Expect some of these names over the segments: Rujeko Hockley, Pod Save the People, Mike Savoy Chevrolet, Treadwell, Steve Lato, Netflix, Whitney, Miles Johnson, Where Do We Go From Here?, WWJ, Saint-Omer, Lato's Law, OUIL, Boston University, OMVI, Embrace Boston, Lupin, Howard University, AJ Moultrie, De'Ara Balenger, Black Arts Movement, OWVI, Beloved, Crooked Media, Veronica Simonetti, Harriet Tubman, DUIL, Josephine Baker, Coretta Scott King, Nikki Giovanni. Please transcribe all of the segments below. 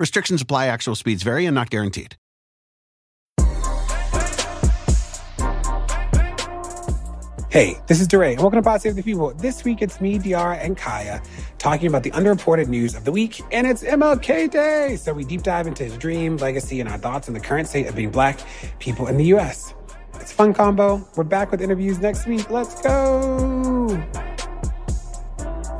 Restrictions apply. Actual speeds vary and not guaranteed. Hey, this is DeRay, and welcome to Pod Save the People. This week, it's me, De'Ara, and Kaya talking about the underreported news of the week, and it's MLK Day! So we deep dive into his dream, legacy, and our thoughts on the current state of being Black people in the U.S. It's a fun combo. We're back with interviews next week. Let's go!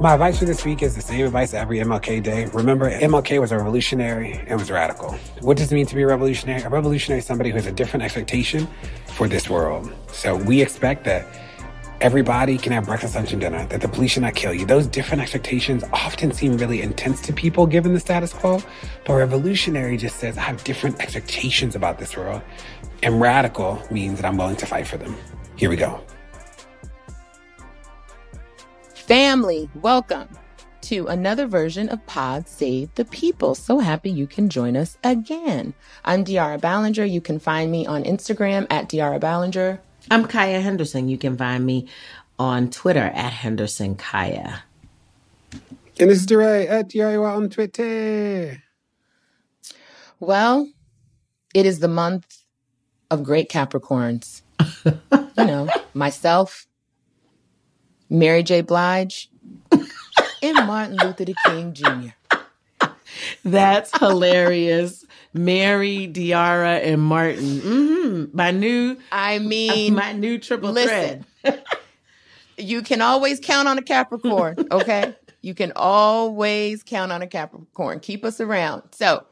My advice for this week is the same advice every MLK Day. Remember, MLK was a revolutionary and was radical. What does it mean to be a revolutionary? A revolutionary is somebody who has a different expectation for this world. So we expect that everybody can have breakfast, lunch, and dinner, that the police should not kill you. Those different expectations often seem really intense to people given the status quo, but revolutionary just says, I have different expectations about this world, and radical means that I'm willing to fight for them. Here we go. Family, welcome to another version of Pod Save the People. So happy you can join us again. I'm De'Ara Balenger. You can find me on Instagram at De'Ara Balenger. I'm Kaya Henderson. You can find me on Twitter at Henderson Kaya. And this is DeRay at DeRay on Twitter. Well, it is the month of great Capricorns. You know, myself, Mary J. Blige, and Martin Luther King Jr. That's hilarious. Mary, De'Ara, and Martin. Mm-hmm. My new triple threat. You can always count on a Capricorn, okay? You can always count on a Capricorn. Keep us around. So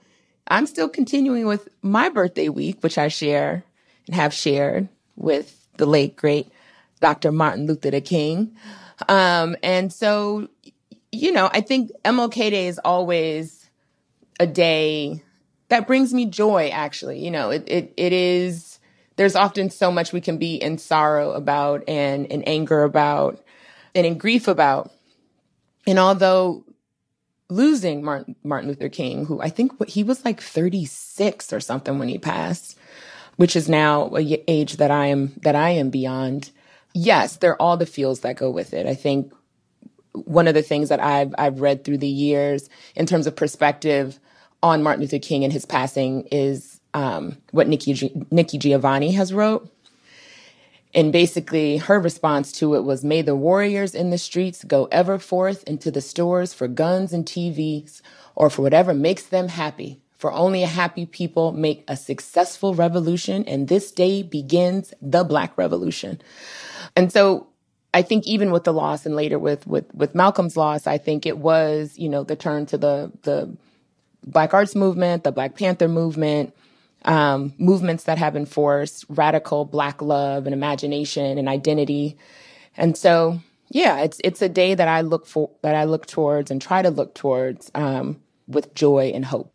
I'm still continuing with my birthday week, which I share and have shared with the late, great Dr. Martin Luther King. And so, you know, I think MLK Day is always a day that brings me joy, actually. You know, it is, there's often so much we can be in sorrow about and in anger about and in grief about. And although losing Martin Luther King, who I think he was like 36 or something when he passed, which is now an age that I am beyond. Yes, there are all the feels that go with it. I think one of the things that I've read through the years in terms of perspective on Martin Luther King and his passing is what Nikki Giovanni has wrote. And basically her response to it was, may the warriors in the streets go ever forth into the stores for guns and TVs or for whatever makes them happy. For only a happy people make a successful revolution, and this day begins the Black Revolution. And so I think even with the loss and later with Malcolm's loss, I think it was, you know, the turn to the Black Arts Movement, the Black Panther Movement, movements that have enforced radical Black love and imagination and identity. And so, yeah, it's a day that I look towards and try to look towards with joy and hope.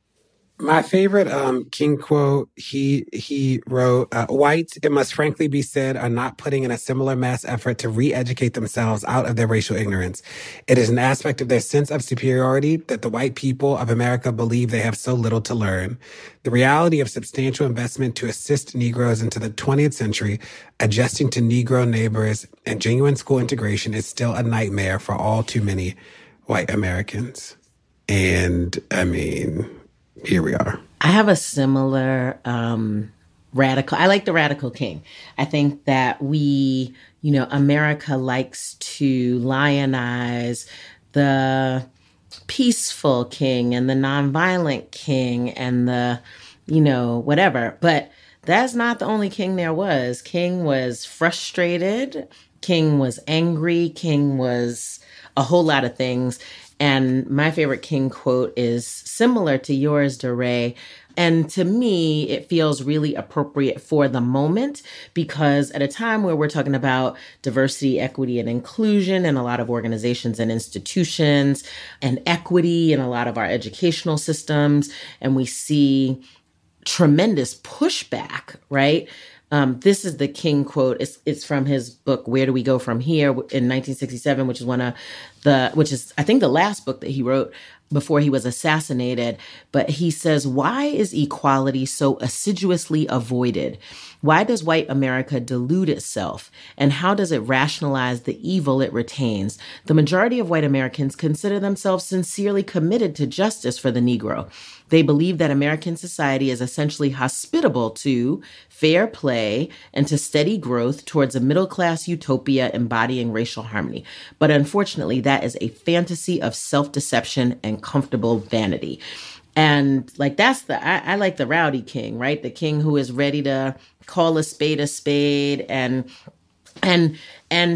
My favorite King quote, he wrote, whites, it must frankly be said, are not putting in a similar mass effort to re-educate themselves out of their racial ignorance. It is an aspect of their sense of superiority that the white people of America believe they have so little to learn. The reality of substantial investment to assist Negroes into the 20th century, adjusting to Negro neighbors, and genuine school integration is still a nightmare for all too many white Americans. And, I mean, here we are. I have a similar radical. I like the Radical King. I think that we, you know, America likes to lionize the peaceful king and the nonviolent king and the, you know, whatever. But that's not the only king there was. King was frustrated. King was angry. King was a whole lot of things. And my favorite King quote is similar to yours, DeRay. And to me, it feels really appropriate for the moment because at a time where we're talking about diversity, equity, and inclusion in a lot of organizations and institutions and equity in a lot of our educational systems, and we see tremendous pushback, right? This is the King quote. It's from his book, Where Do We Go From Here? In 1967, which is I think the last book that he wrote before he was assassinated. But he says, why is equality so assiduously avoided? Why does white America delude itself? And how does it rationalize the evil it retains? The majority of white Americans consider themselves sincerely committed to justice for the Negro. They believe that American society is essentially hospitable to fair play and to steady growth towards a middle-class utopia embodying racial harmony. But unfortunately, that is a fantasy of self-deception and comfortable vanity. And like I like the rowdy king, right? The king who is ready to call a spade and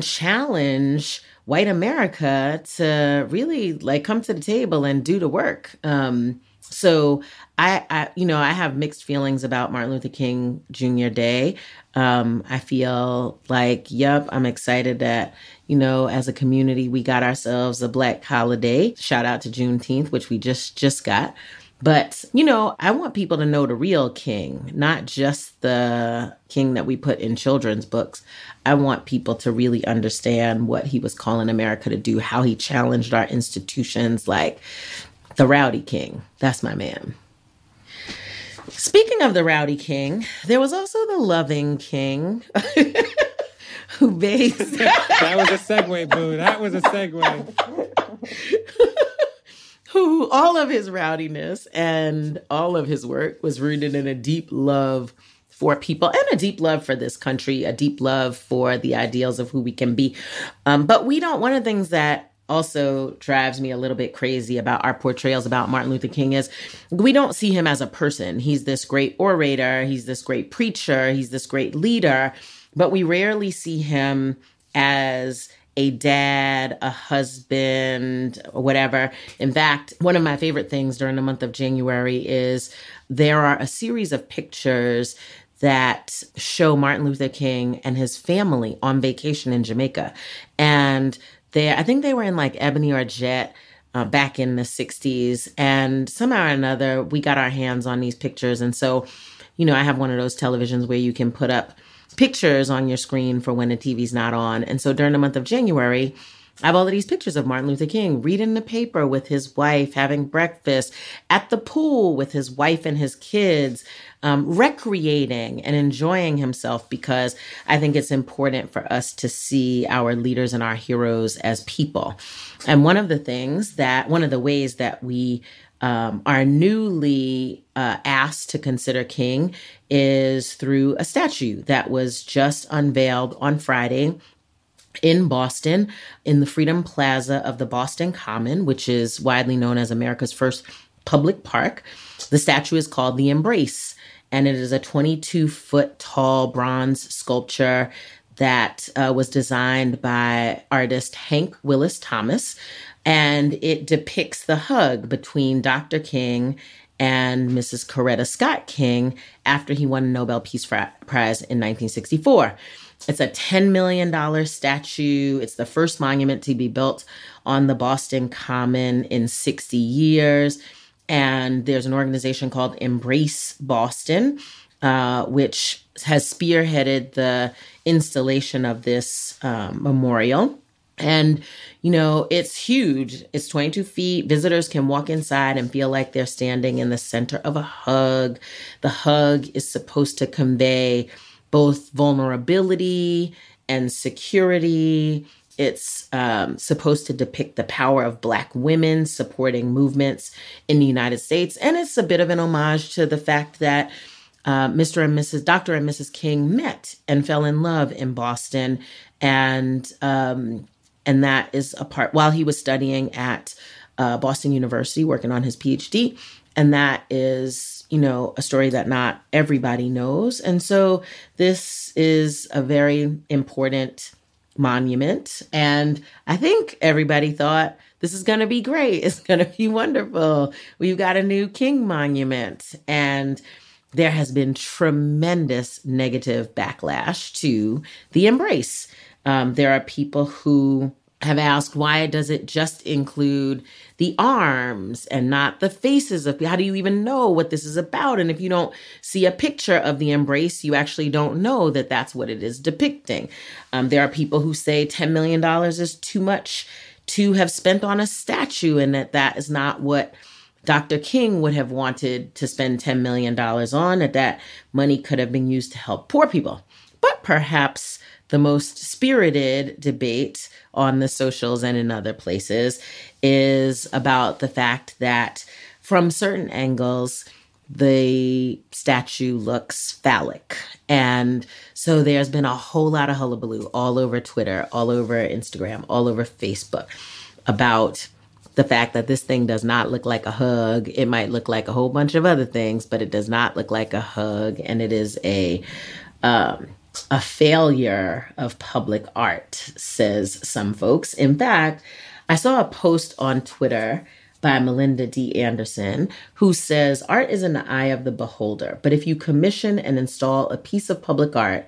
challenge white America to really like come to the table and do the work. So I have mixed feelings about Martin Luther King Jr. Day. I feel like, yep, I'm excited that, as a community, we got ourselves a Black holiday. Shout out to Juneteenth, which we just got. But, I want people to know the real king, not just the king that we put in children's books. I want people to really understand what he was calling America to do, how he challenged our institutions, like the Rowdy King. That's my man. Speaking of the Rowdy King, there was also the Loving King who bathed. That was a segue, boo. That was a segue. Who all of his rowdiness and all of his work was rooted in a deep love for people and a deep love for this country, a deep love for the ideals of who we can be. But we don't, one of the things that also drives me a little bit crazy about our portrayals about Martin Luther King is we don't see him as a person. He's this great orator. He's this great preacher. He's this great leader. But we rarely see him as a dad, a husband, or whatever. In fact, one of my favorite things during the month of January is there are a series of pictures that show Martin Luther King and his family on vacation in Jamaica. And I think they were in like Ebony or Jet back in the 60s. And somehow or another, we got our hands on these pictures. And so, I have one of those televisions where you can put up pictures on your screen for when the TV's not on. And so during the month of January, I have all of these pictures of Martin Luther King reading the paper with his wife, having breakfast at the pool with his wife and his kids, recreating and enjoying himself, because I think it's important for us to see our leaders and our heroes as people. And one of the ways that we are newly asked to consider King is through a statue that was just unveiled on Friday in Boston, in the Freedom Plaza of the Boston Common, which is widely known as America's first public park. The statue is called The Embrace, and it is a 22-foot tall bronze sculpture that was designed by artist Hank Willis Thomas, and it depicts the hug between Dr. King and Mrs. Coretta Scott King after he won the Nobel Peace Prize in 1964. It's a $10 million statue. It's the first monument to be built on the Boston Common in 60 years. And there's an organization called Embrace Boston, which has spearheaded the installation of this memorial. And, it's huge. It's 22 feet. Visitors can walk inside and feel like they're standing in the center of a hug. The hug is supposed to convey both vulnerability and security. It's supposed to depict the power of Black women supporting movements in the United States. And it's a bit of an homage to the fact that Dr. and Mrs. King met and fell in love in Boston. And that is a part while he was studying at Boston University, working on his PhD. And that is, a story that not everybody knows. And so this is a very important monument. And I think everybody thought, this is going to be great. It's going to be wonderful. We've got a new King monument. And there has been tremendous negative backlash to the Embrace. There are people who have asked, why does it just include the arms and not the faces of people? How do you even know what this is about? And if you don't see a picture of the embrace, you actually don't know that that's what it is depicting. There are people who say $10 million is too much to have spent on a statue, and that is not what Dr. King would have wanted to spend $10 million on, that money could have been used to help poor people. But perhaps the most spirited debate on the socials and in other places is about the fact that from certain angles, the statue looks phallic. And so there's been a whole lot of hullabaloo all over Twitter, all over Instagram, all over Facebook about the fact that this thing does not look like a hug. It might look like a whole bunch of other things, but it does not look like a hug. And it is a failure of public art, says some folks. In fact, I saw a post on Twitter by Melinda D. Anderson, who says, art is in the eye of the beholder, but if you commission and install a piece of public art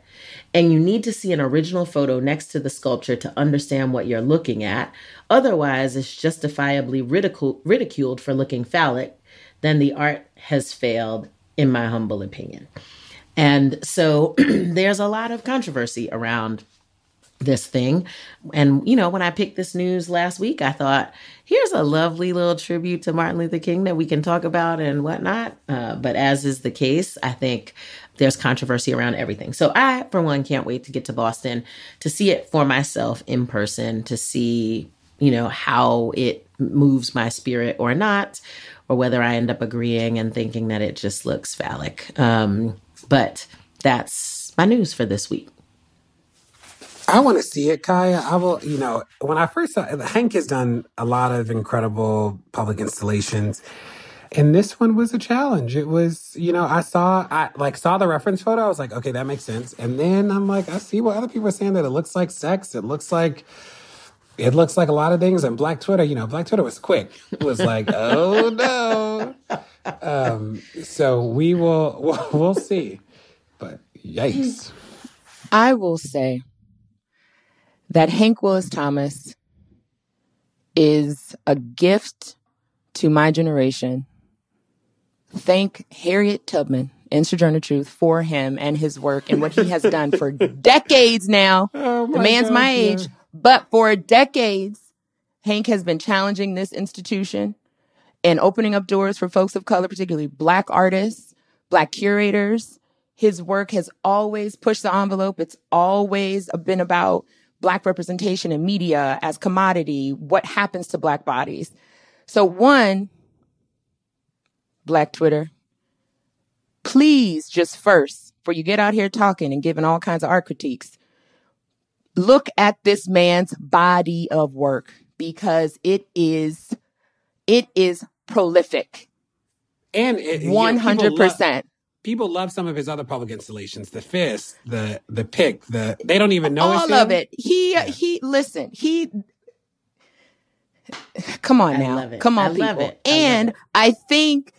and you need to see an original photo next to the sculpture to understand what you're looking at, otherwise it's justifiably ridiculed for looking phallic, then the art has failed, in my humble opinion. And so there's a lot of controversy around this thing. And, you know, when I picked this news last week, I thought, here's a lovely little tribute to Martin Luther King that we can talk about and whatnot. But as is the case, I think there's controversy around everything. So I, for one, can't wait to get to Boston to see it for myself in person, to see, you know, how it moves my spirit or not, or whether I end up agreeing and thinking that it just looks phallic. But that's my news for this week. I want to see it, Kaya. I will, you know, when I first saw it, Hank has done a lot of incredible public installations, and this one was a challenge. It was, you know, I saw the reference photo. I was like, okay, that makes sense. And then I'm like, I see what other people are saying, that it looks like sex. It looks like a lot of things. And Black Twitter was quick. It was like, oh no. So we'll see. But yikes. I will say that Hank Willis Thomas is a gift to my generation. Thank Harriet Tubman and Sojourner Truth for him and his work and what he has done for decades now. Oh, the man's my age, yeah. But for decades, Hank has been challenging this institution and opening up doors for folks of color, particularly Black artists, Black curators. His work has always pushed the envelope. It's always been about Black representation in media as commodity, what happens to Black bodies. So one, Black Twitter, please just first, before you get out here talking and giving all kinds of art critiques, look at this man's body of work, because it is prolific. And 100%. People love some of his other public installations, the fist, the pick, they don't even know all of it. Come on now. I love it. Come on, people. I love it. I think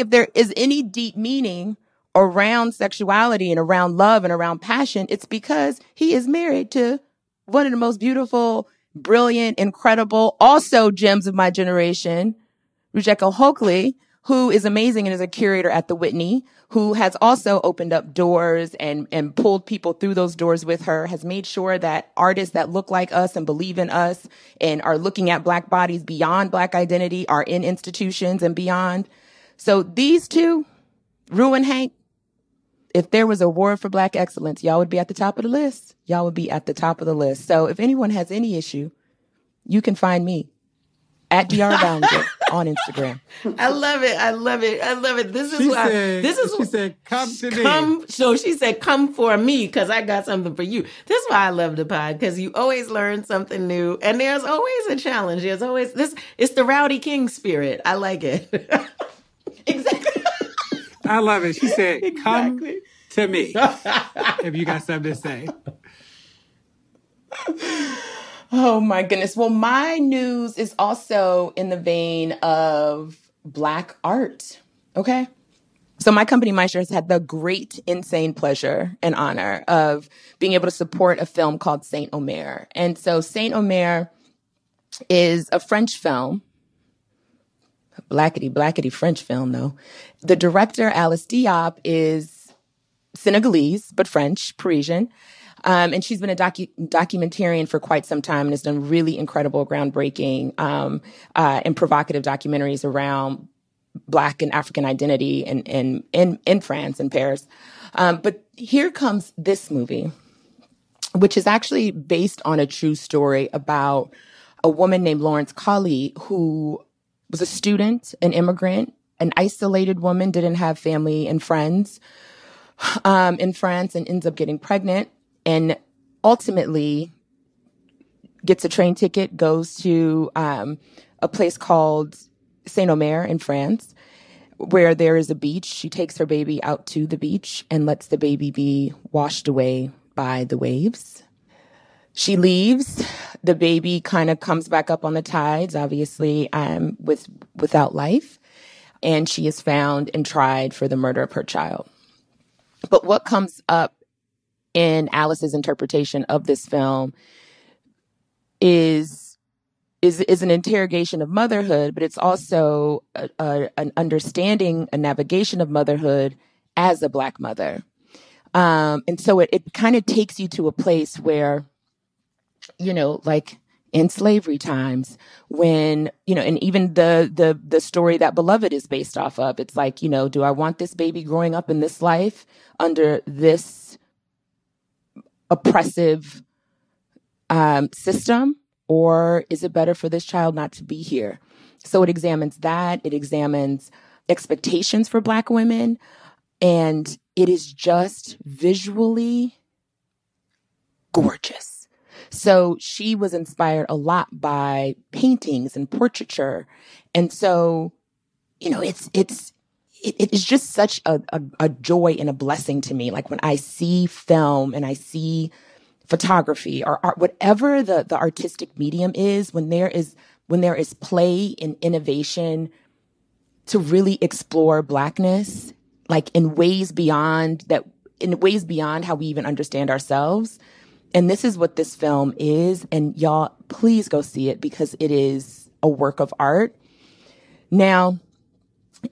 if there is any deep meaning around sexuality and around love and around passion, it's because he is married to one of the most beautiful, brilliant, incredible, also gems of my generation, Rujeko Hockley, who is amazing and is a curator at the Whitney, who has also opened up doors and pulled people through those doors with her, has made sure that artists that look like us and believe in us and are looking at Black bodies beyond Black identity are in institutions and beyond. So these two, Rue and Hank, if there was an award for Black excellence, y'all would be at the top of the list. So if anyone has any issue, you can find me at De'Ara Balenger on Instagram. I love it. She said, come to me. So she said, come for me, because I got something for you. This is why I love the pod, because you always learn something new. And there's always a challenge. There's always this. It's the Rowdy King spirit. I like it. Exactly. I love it. She said, come to me if you got something to say. Oh, my goodness. Well, my news is also in the vein of Black art. Okay. So my company, My Share, has had the great, insane pleasure and honor of being able to support a film called Saint-Omer. And so Saint-Omer is a French film, a blackety French film, though. The director, Alice Diop, is Senegalese, but French, Parisian. And she's been a documentarian for quite some time and has done really incredible, groundbreaking and provocative documentaries around Black and African identity in France and Paris. But here comes this movie, which is actually based on a true story about a woman named Lawrence Colley, who was a student, an immigrant, an isolated woman, didn't have family and friends in France, and ends up getting pregnant and ultimately gets a train ticket, goes to a place called Saint-Omer in France, where there is a beach. She takes her baby out to the beach and lets the baby be washed away by the waves. She leaves. The baby kind of comes back up on the tides, obviously, without life. And she is found and tried for the murder of her child. But what comes up in Alice's interpretation of this film is an interrogation of motherhood, but it's also an understanding, a navigation of motherhood as a Black mother. And so it kind of takes you to a place where, you know, like in slavery times when, you know, and even the story that Beloved is based off of, it's like, you know, do I want this baby growing up in this life under this oppressive system? Or is it better for this child not to be here? So it examines that. It examines expectations for Black women. And it is just visually gorgeous. So she was inspired a lot by paintings and portraiture. And so, you know, it is just such a joy and a blessing to me. Like when I see film and I see photography or art, whatever the artistic medium is, when there is play and innovation to really explore Blackness, like in ways beyond how we even understand ourselves. And this is what this film is. And y'all, please go see it because it is a work of art. Now,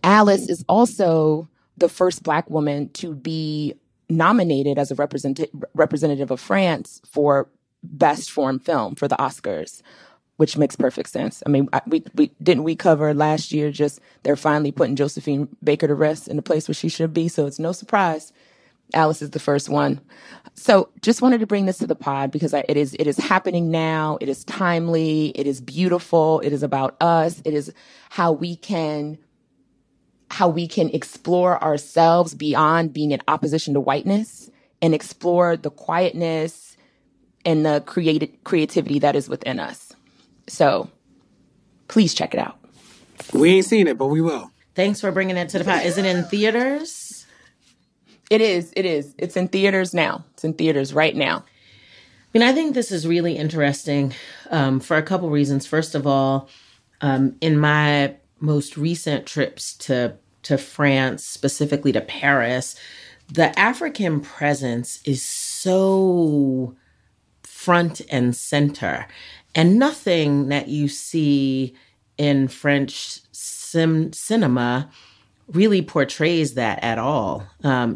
Alice is also the first Black woman to be nominated as a representative of France for Best Foreign Film for the Oscars, which makes perfect sense. I mean, we cover last year just they're finally putting Josephine Baker to rest in the place where she should be. So it's no surprise Alice is the first one. So just wanted to bring this to the pod because it is happening now. It is timely. It is beautiful. It is about us. It is how we can explore ourselves beyond being in opposition to whiteness and explore the quietness and the creativity that is within us. So please check it out. We ain't seen it, but we will. Thanks for bringing it to the pod. Is it in theaters? It is. It's in theaters now. It's in theaters right now. I mean, I think this is really interesting for a couple reasons. First of all, in my most recent trips to France, specifically to Paris, the African presence is so front and center. And nothing that you see in French cinema really portrays that at all.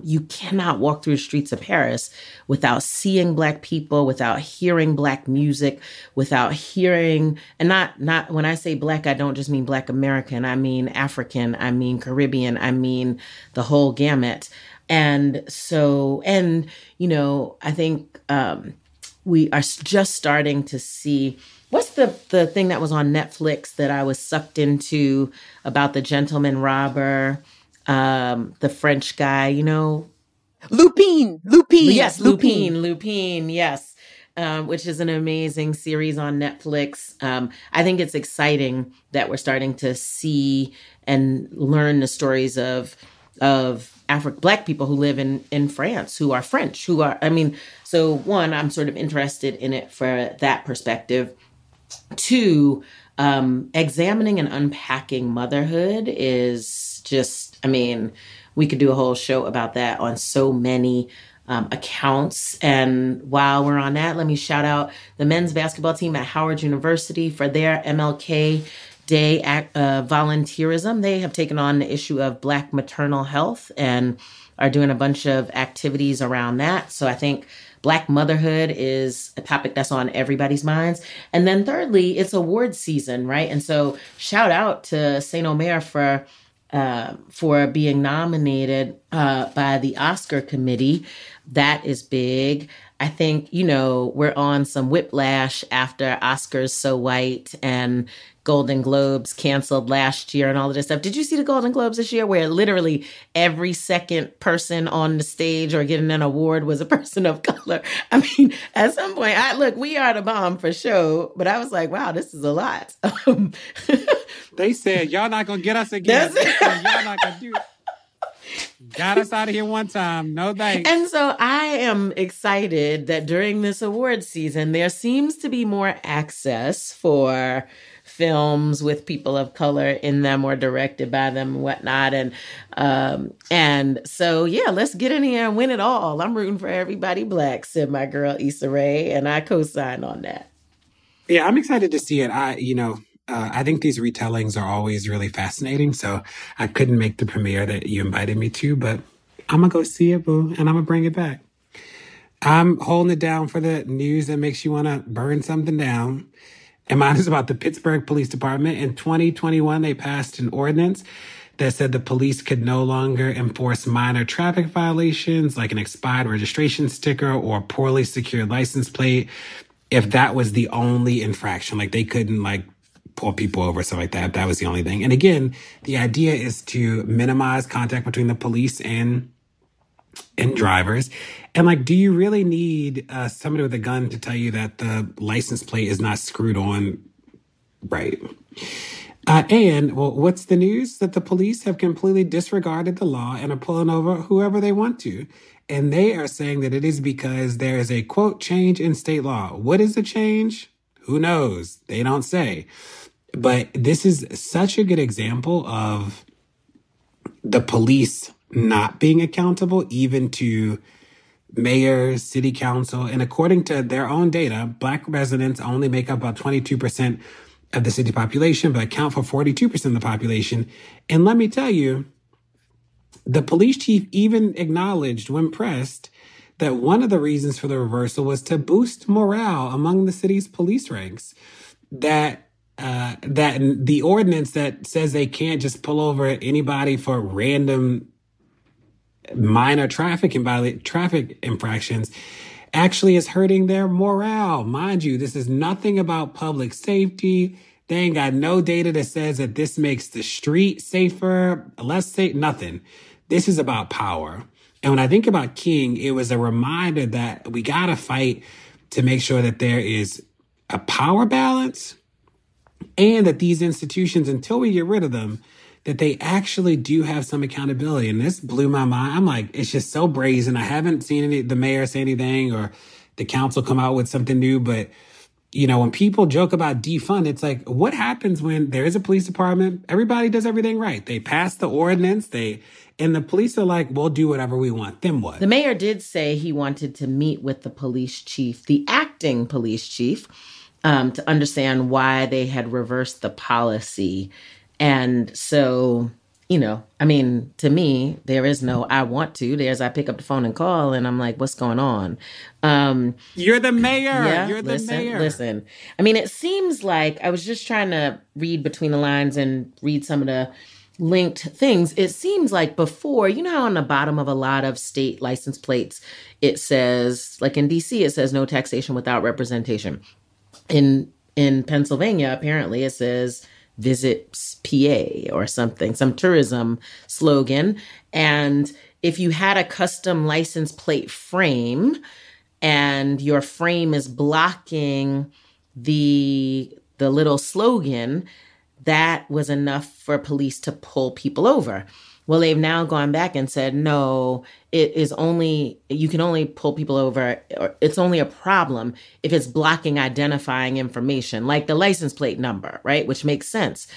You cannot walk through the streets of Paris without seeing Black people, without hearing Black music, without hearing, and not when I say Black, I don't just mean Black American, I mean African, I mean Caribbean, I mean the whole gamut. And so, and, you know, I think we are just starting to see, what's the thing that was on Netflix that I was sucked into about the gentleman robber, the French guy, you know? Lupin. Yes, Lupin, yes. Which is an amazing series on Netflix. I think it's exciting that we're starting to see and learn the stories of Black people who live in France, who are French, so one, I'm sort of interested in it for that perspective. Two, examining and unpacking motherhood is just, I mean, we could do a whole show about that on so many accounts. And while we're on that, let me shout out the men's basketball team at Howard University for their MLK Day volunteerism. They have taken on the issue of Black maternal health and are doing a bunch of activities around that. So I think Black motherhood is a topic that's on everybody's minds. And then thirdly, it's award season, right? And so shout out to Saint-Omer for being nominated by the Oscar committee. That is big. I think, you know, we're on some whiplash after Oscars So White and Golden Globes canceled last year and all of this stuff. Did you see the Golden Globes this year where literally every second person on the stage or getting an award was a person of color? I mean, at some point, we are the bomb for sure, but I was like, wow, this is a lot. They said, y'all not going to get us again. Y'all not going to do it. Got us out of here one time. No thanks. And so I am excited that during this award season, there seems to be more access for films with people of color in them or directed by them and whatnot. And so, yeah, let's get in here and win it all. I'm rooting for everybody Black, said my girl Issa Rae, and I co-sign on that. Yeah, I'm excited to see it. I think these retellings are always really fascinating. So I couldn't make the premiere that you invited me to, but I'm going to go see it, boo, and I'm going to bring it back. I'm holding it down for the news that makes you want to burn something down. And mine is about the Pittsburgh Police Department. In 2021, they passed an ordinance that said the police could no longer enforce minor traffic violations like an expired registration sticker or poorly secured license plate if that was the only infraction. Like they couldn't pull people over, stuff like that. That was the only thing. And again, the idea is to minimize contact between the police and drivers. And do you really need somebody with a gun to tell you that the license plate is not screwed on right? What's the news? That the police have completely disregarded the law and are pulling over whoever they want to. And they are saying that it is because there is a, quote, change in state law. What is the change? Who knows? They don't say. But this is such a good example of the police not being accountable, even to mayors, city council. And according to their own data, Black residents only make up about 22% of the city population, but account for 42% of the population. And let me tell you, the police chief even acknowledged when pressed that one of the reasons for the reversal was to boost morale among the city's police ranks. That the ordinance that says they can't just pull over anybody for random minor traffic infractions actually is hurting their morale. Mind you, this is nothing about public safety. They ain't got no data that says that this makes the street safer, less safe, nothing. This is about power. And when I think about King, it was a reminder that we got to fight to make sure that there is a power balance and that these institutions, until we get rid of them, that they actually do have some accountability. And this blew my mind. I'm like, it's just so brazen. I haven't seen the mayor say anything or the council come out with something new. But, you know, when people joke about defund, it's like, what happens when there is a police department? Everybody does everything right. They pass the ordinance. And the police are like, we'll do whatever we want. Then what? The mayor did say he wanted to meet with the police chief, the acting police chief, to understand why they had reversed the policy. And so, you know, I mean, to me, there is no I want to. There's I pick up the phone and call and I'm like, what's going on? You're the mayor. Yeah, Listen. I mean, it seems like I was just trying to read between the lines and read some of the linked things. It seems like before, you know how on the bottom of a lot of state license plates, it says, like in DC, it says no taxation without representation. In Pennsylvania, apparently it says visit PA or something, some tourism slogan. And if you had a custom license plate frame and your frame is blocking the little slogan, that was enough for police to pull people over. Well, they've now gone back and said, no, it is only, you can only pull people over, or it's only a problem if it's blocking identifying information, like the license plate number, right? Which makes sense.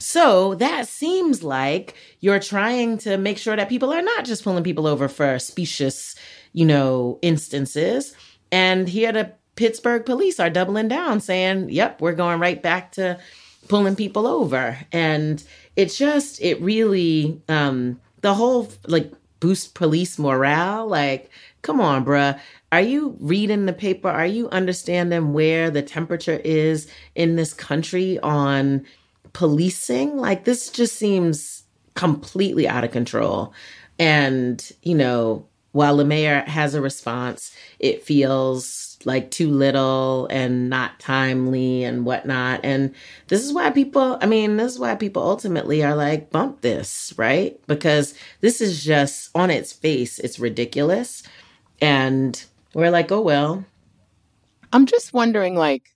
So that seems like you're trying to make sure that people are not just pulling people over for specious, you know, instances. And here the Pittsburgh police are doubling down saying, yep, we're going right back to pulling people over. And it just, it really, the whole, like, boost police morale, like, come on, bruh. Are you reading the paper? Are you understanding where the temperature is in this country on policing? Like, this just seems completely out of control. And, you know, while the mayor has a response, it feels like too little and not timely and whatnot. And this is why people, I mean, this is why people ultimately are like, bump this, right? Because this is just on its face, it's ridiculous. And we're like, oh, well. I'm just wondering, like,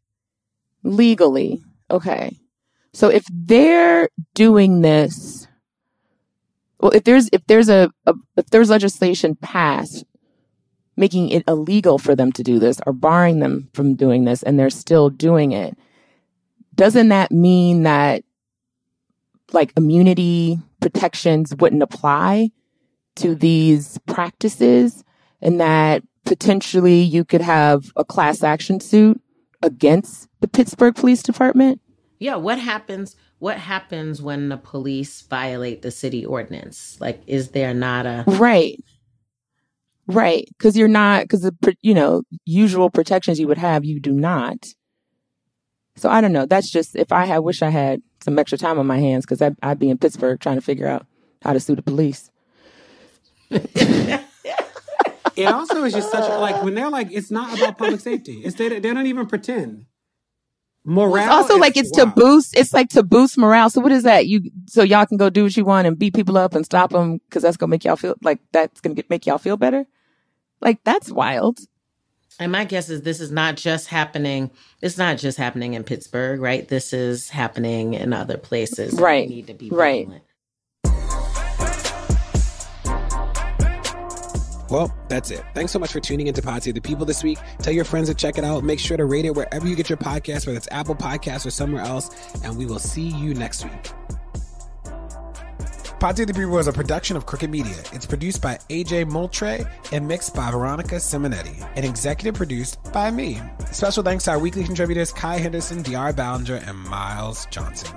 legally, okay. So if they're doing this, well, if there's legislation passed making it illegal for them to do this or barring them from doing this and they're still doing it, doesn't that mean that, like, immunity protections wouldn't apply to these practices and that potentially you could have a class action suit against the Pittsburgh Police Department? Yeah, what happens when the police violate the city ordinance? Like, is there not a... Right. Because you're not... Because the, you know, usual protections you would have, you do not. So I don't know. That's just... I wish I had some extra time on my hands because I'd be in Pittsburgh trying to figure out how to sue the police. It also is just such... Like, when they're like, it's not about public safety. It's they don't even pretend. Morale. It's also like it's to boost morale. So what is that? So y'all can go do what you want and beat people up and stop them because that's gonna make y'all feel like make y'all feel better. Like, that's wild. And my guess is this is not just happening. It's not just happening in Pittsburgh, right? This is happening in other places. Right. We need to be vigilant. Well, that's it. Thanks so much for tuning into Pod Save the People this week. Tell your friends to check it out. Make sure to rate it wherever you get your podcast, whether it's Apple Podcasts or somewhere else. And we will see you next week. Pod Save the People is a production of Crooked Media. It's produced by AJ Moultrie and mixed by Veronica Simonetti and executive produced by me. Special thanks to our weekly contributors, Kaya Henderson, De'Ara Balenger, and Miles Johnson.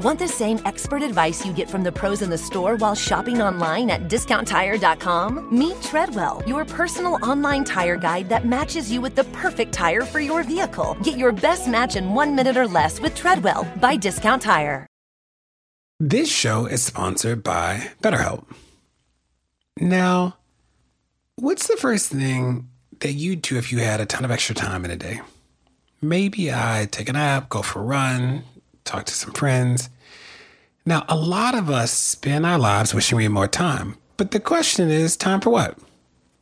Want the same expert advice you get from the pros in the store while shopping online at DiscountTire.com? Meet Treadwell, your personal online tire guide that matches you with the perfect tire for your vehicle. Get your best match in 1 minute or less with Treadwell by Discount Tire. This show is sponsored by BetterHelp. Now, what's the first thing that you'd do if you had a ton of extra time in a day? Maybe I'd take a nap, go for a run, talk to some friends. Now, a lot of us spend our lives wishing we had more time, but the question is, time for what?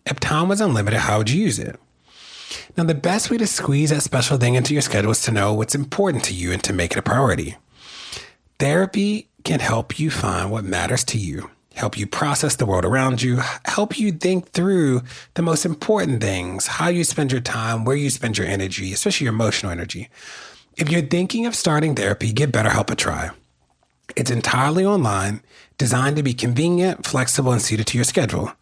If time was unlimited, how would you use it? Now, the best way to squeeze that special thing into your schedule is to know what's important to you and to make it a priority. Therapy can help you find what matters to you, help you process the world around you, help you think through the most important things, how you spend your time, where you spend your energy, especially your emotional energy. If you're thinking of starting therapy, give BetterHelp a try. It's entirely online, designed to be convenient, flexible, and suited to your schedule.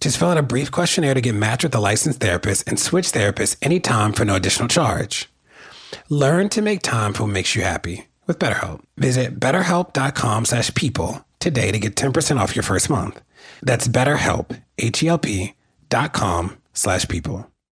Just fill out a brief questionnaire to get matched with a licensed therapist and switch therapists anytime for no additional charge. Learn to make time for what makes you happy with BetterHelp. Visit BetterHelp.com/people today to get 10% off your first month. That's BetterHelp, HELP.com/people.